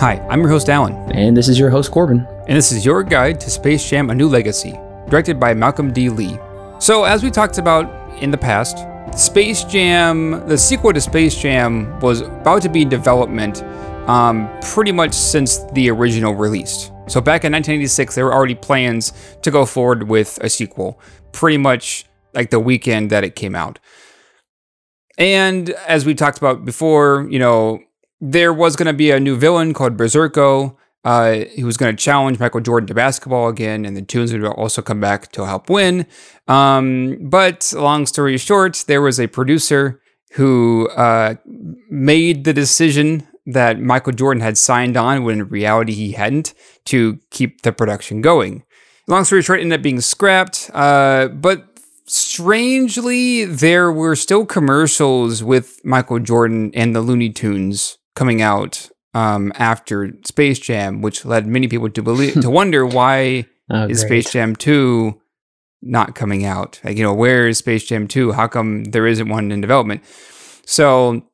Hi, I'm your host Alan. And this is your host Corbin. And this is your guide to Space Jam: A New Legacy, directed by Malcolm D. Lee. So as we talked about in the past, Space Jam, the sequel to Space Jam, was about to be in development pretty much since the original release. So back in 1986, there were already plans to go forward with a sequel, pretty much like the weekend that it came out. And as we talked about before, you know, there was going to be a new villain called Berserko, who was going to challenge Michael Jordan to basketball again, and the Tunes would also come back to help win. But long story short, there was a producer who made the decision that Michael Jordan had signed on when in reality he hadn't, to keep the production going. Long story short, it ended up being scrapped, but strangely, there were still commercials with Michael Jordan and the Looney Tunes coming out after Space Jam, which led many people to wonder why is Space Jam 2 not coming out? Like, you know, where is Space Jam 2? How come there isn't one in development? So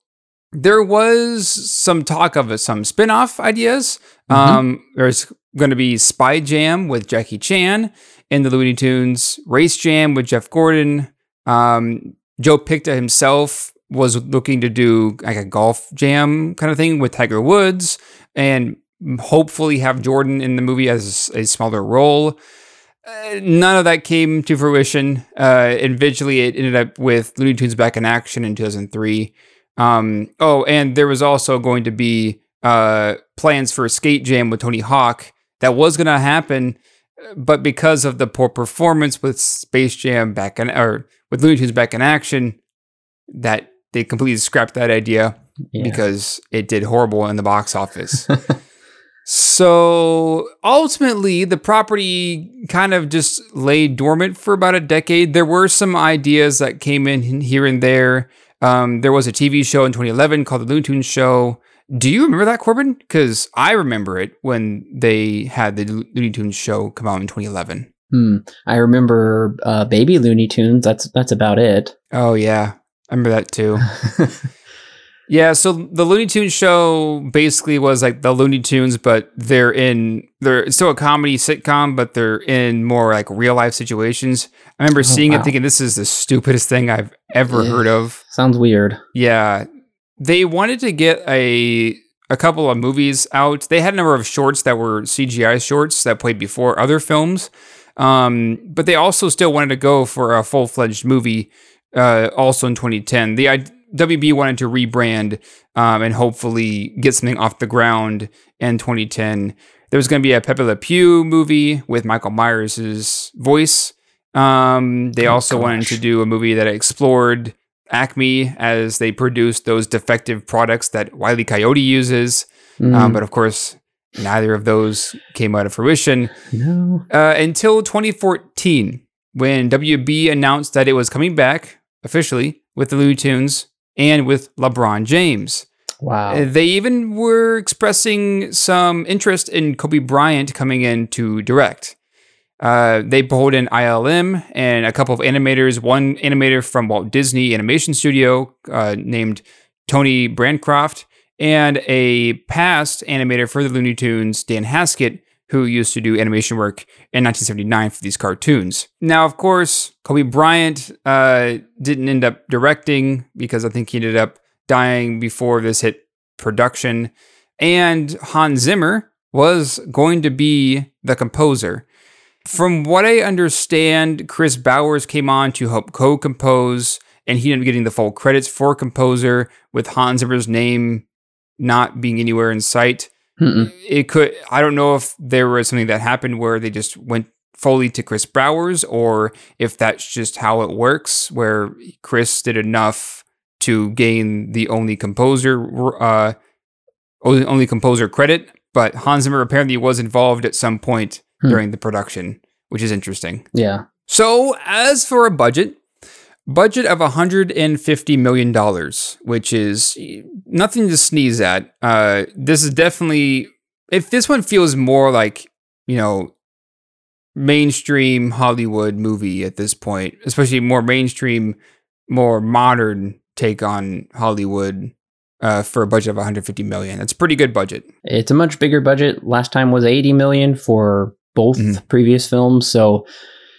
there was some talk of some spin-off ideas. There's going to be Spy Jam with Jackie Chan and the Looney Tunes, Race Jam with Jeff Gordon. Joe Picta himself was looking to do like a golf jam kind of thing with Tiger Woods, and hopefully have Jordan in the movie as a smaller role. None of that came to fruition. Eventually, it ended up with Looney Tunes Back in Action in 2003. And there was also going to be plans for a skate jam with Tony Hawk that was going to happen, but because of the poor performance with Space Jam with Looney Tunes Back in Action, that they completely scrapped that idea because it did horrible in the box office. So ultimately, the property kind of just lay dormant for about a decade. There were some ideas that came in here and there. There was a TV show in 2011 called The Looney Tunes Show. Do you remember that, Corbin? Because I remember it when they had the Looney Tunes show come out in 2011. I remember Baby Looney Tunes. That's about it. Oh, yeah. I remember that, too. Yeah, so the Looney Tunes show basically was like the Looney Tunes, but it's still a comedy sitcom, but they're in more like real life situations. I remember seeing it thinking, this is the stupidest thing I've ever heard of. Sounds weird. Yeah. They wanted to get a couple of movies out. They had a number of shorts that were CGI shorts that played before other films. But they also still wanted to go for a full-fledged movie, also in 2010. The WB wanted to rebrand and hopefully get something off the ground in 2010. There was going to be a Pepe Le Pew movie with Michael Myers' voice. They also wanted to do a movie that explored Acme as they produced those defective products that Wile E. Coyote uses. But of course, neither of those came out of fruition until 2014, when WB announced that it was coming back officially with the Looney Tunes and with LeBron James. Wow. They even were expressing some interest in Kobe Bryant coming in to direct. They pulled in ILM and a couple of animators, one animator from Walt Disney Animation Studio named Tony Brancroft, and a past animator for the Looney Tunes, Dan Haskett, who used to do animation work in 1979 for these cartoons. Now, of course, Kobe Bryant didn't end up directing because I think he ended up dying before this hit production. And Hans Zimmer was going to be the composer. From what I understand, Chris Bowers came on to help co-compose, and he ended up getting the full credits for composer, with Hans Zimmer's name not being anywhere in sight. I don't know if there was something that happened where they just went fully to Chris Bowers, or if that's just how it works, where Chris did enough to gain the only composer credit, but Hans Zimmer apparently was involved at some point during the production, which is interesting. Yeah. So as for a budget of $150 million, which is nothing to sneeze at. This is definitely, if this one feels more like, you know, mainstream Hollywood movie at this point, especially more mainstream, more modern take on Hollywood for a budget of $150 million. It's a pretty good budget. It's a much bigger budget. Last time was $80 million for both previous films. So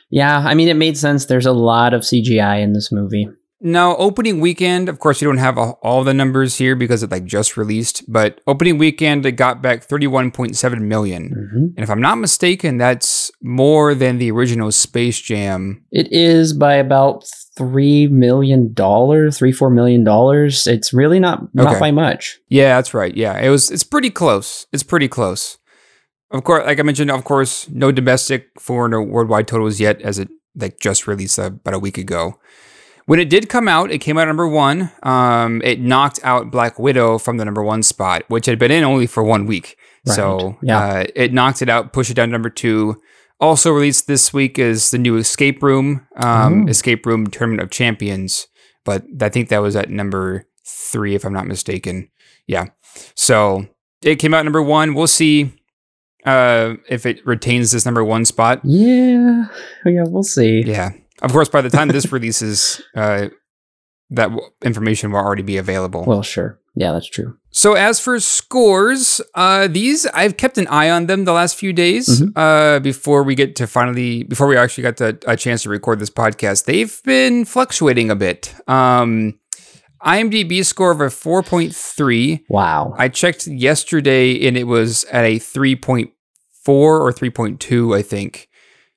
yeah, I mean, it made sense. There's a lot of CGI in this movie. Now, opening weekend, of course, you don't have all the numbers here because it just released, but opening weekend, it got back $31.7 million. And if I'm not mistaken, that's more than the original Space Jam. It is by about $3 million, $4 million. It's really not by much. Yeah, that's right. Yeah, it's pretty close. It's pretty close. Of course, like I mentioned, of course, no domestic, foreign, or worldwide totals yet, as it just released about a week ago. When it did come out, it came out at number one. It knocked out Black Widow from the number one spot, which had been in only for 1 week. Right. So it knocked it out, pushed it down to number two. Also released this week is the new Escape Room, Escape Room Tournament of Champions. But I think that was at number three, if I'm not mistaken. Yeah. So it came out at number one. We'll see if it retains this number one spot. Yeah. Yeah, we'll see. Yeah. Of course, by the time this releases, that information will already be available. Well, sure. Yeah, that's true. So as for scores, these, I've kept an eye on them the last few days before we actually got a chance to record this podcast. They've been fluctuating a bit. IMDb score of a 4.3. Wow. I checked yesterday and it was at a 3.4 or 3.2, I think.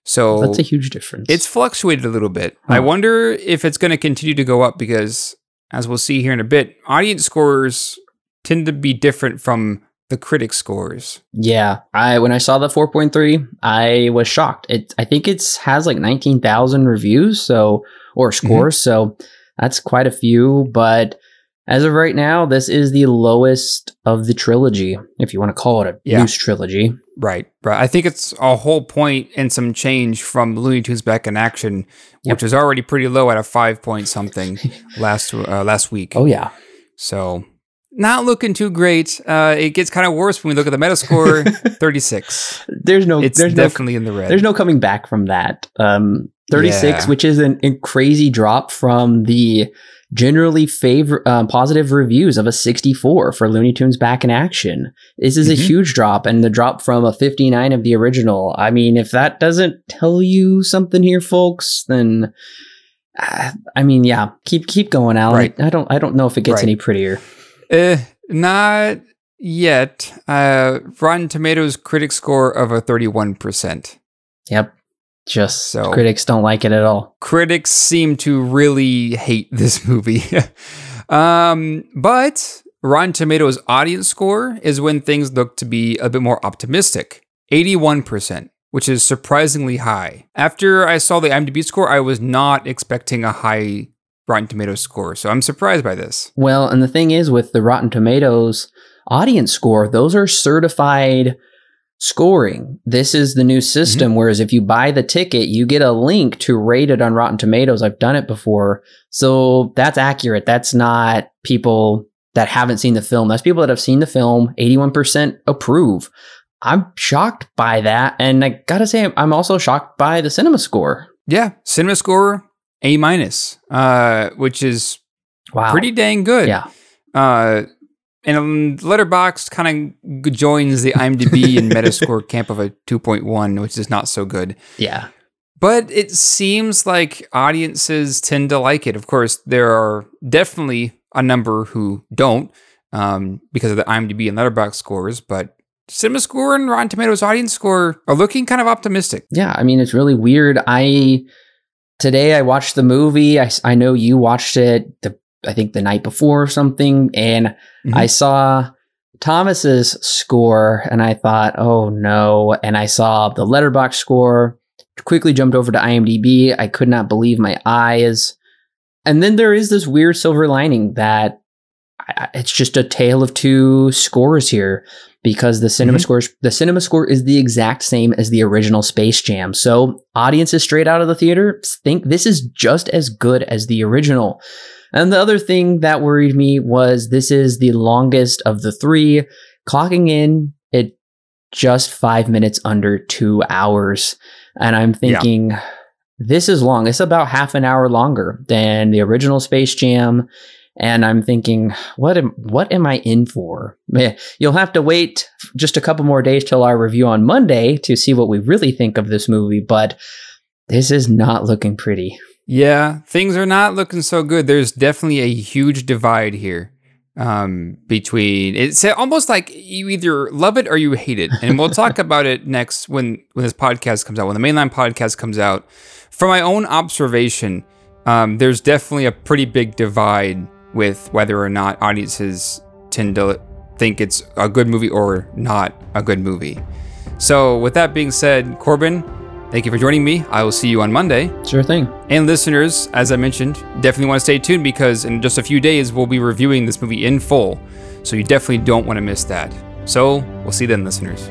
So that's a huge difference. It's fluctuated a little bit. I wonder if it's going to continue to go up because, as we'll see here in a bit, audience scores tend to be different from the critic scores. Yeah. When I saw the 4.3, I was shocked. I think it has 19,000 reviews or scores. So that's quite a few. But as of right now, this is the lowest of the trilogy, if you want to call it a loose trilogy. Right. I think it's a whole point and some change from Looney Tunes Back in Action, which was already pretty low at a 5 point something last week. Oh, yeah. So not looking too great. It gets kind of worse when we look at the Metascore, 36. It's definitely in the red. There's no coming back from that. 36, which is a crazy drop from the generally positive reviews of a 64 for Looney Tunes Back in Action. This is a huge drop, and the drop from a 59 of the original. I mean, if that doesn't tell you something here, folks, then I mean, yeah, keep going, Alan. Right. I don't know if it gets any prettier. Not yet. Rotten Tomatoes critic score of a 31%. Yep. Critics don't like it at all. Critics seem to really hate this movie. But Rotten Tomatoes audience score is when things look to be a bit more optimistic. 81%, which is surprisingly high. After I saw the IMDb score, I was not expecting a high Rotten Tomatoes score, so I'm surprised by this. Well, and the thing is with the Rotten Tomatoes audience score, those are certified scoring. This is the new system, whereas if you buy the ticket, you get a link to rate it on Rotten Tomatoes. I've done it before. So that's accurate. That's not people that haven't seen the film. That's people that have seen the film. 81% approve. I'm shocked by that. And I gotta say, I'm also shocked by the CinemaScore. Yeah. CinemaScore A-, which is pretty dang good. Yeah. And Letterboxd kind of joins the IMDb and Metascore camp of a 2.1, which is not so good. Yeah. But it seems like audiences tend to like it. Of course, there are definitely a number who don't because of the IMDb and Letterboxd scores, but CinemaScore and Rotten Tomatoes audience score are looking kind of optimistic. Yeah, I mean, it's really weird. Today I watched the movie. I know you watched it, I think the night before or something, and I saw Thomas's score and I thought, oh no. And I saw the Letterboxd score, quickly jumped over to IMDb. I could not believe my eyes. And then there is this weird silver lining that it's just a tale of two scores here because the CinemaScore is the exact same as the original Space Jam. So audiences straight out of the theater think this is just as good as the original. And the other thing that worried me was this is the longest of the three, clocking in at just 5 minutes under 2 hours. And I'm thinking, this is long. It's about half an hour longer than the original Space Jam. And I'm thinking, what am I in for? You'll have to wait just a couple more days till our review on Monday to see what we really think of this movie, but this is not looking pretty. Yeah, things are not looking so good. There's definitely a huge divide here between, it's almost like you either love it or you hate it. And we'll talk about it next when this podcast comes out, when the mainline podcast comes out. From my own observation, there's definitely a pretty big divide with whether or not audiences tend to think it's a good movie or not a good movie. So with that being said, Corbin, thank you for joining me. I will see you on Monday. Sure thing. And listeners, as I mentioned, definitely want to stay tuned because in just a few days, we'll be reviewing this movie in full. So you definitely don't want to miss that. So we'll see you then, listeners.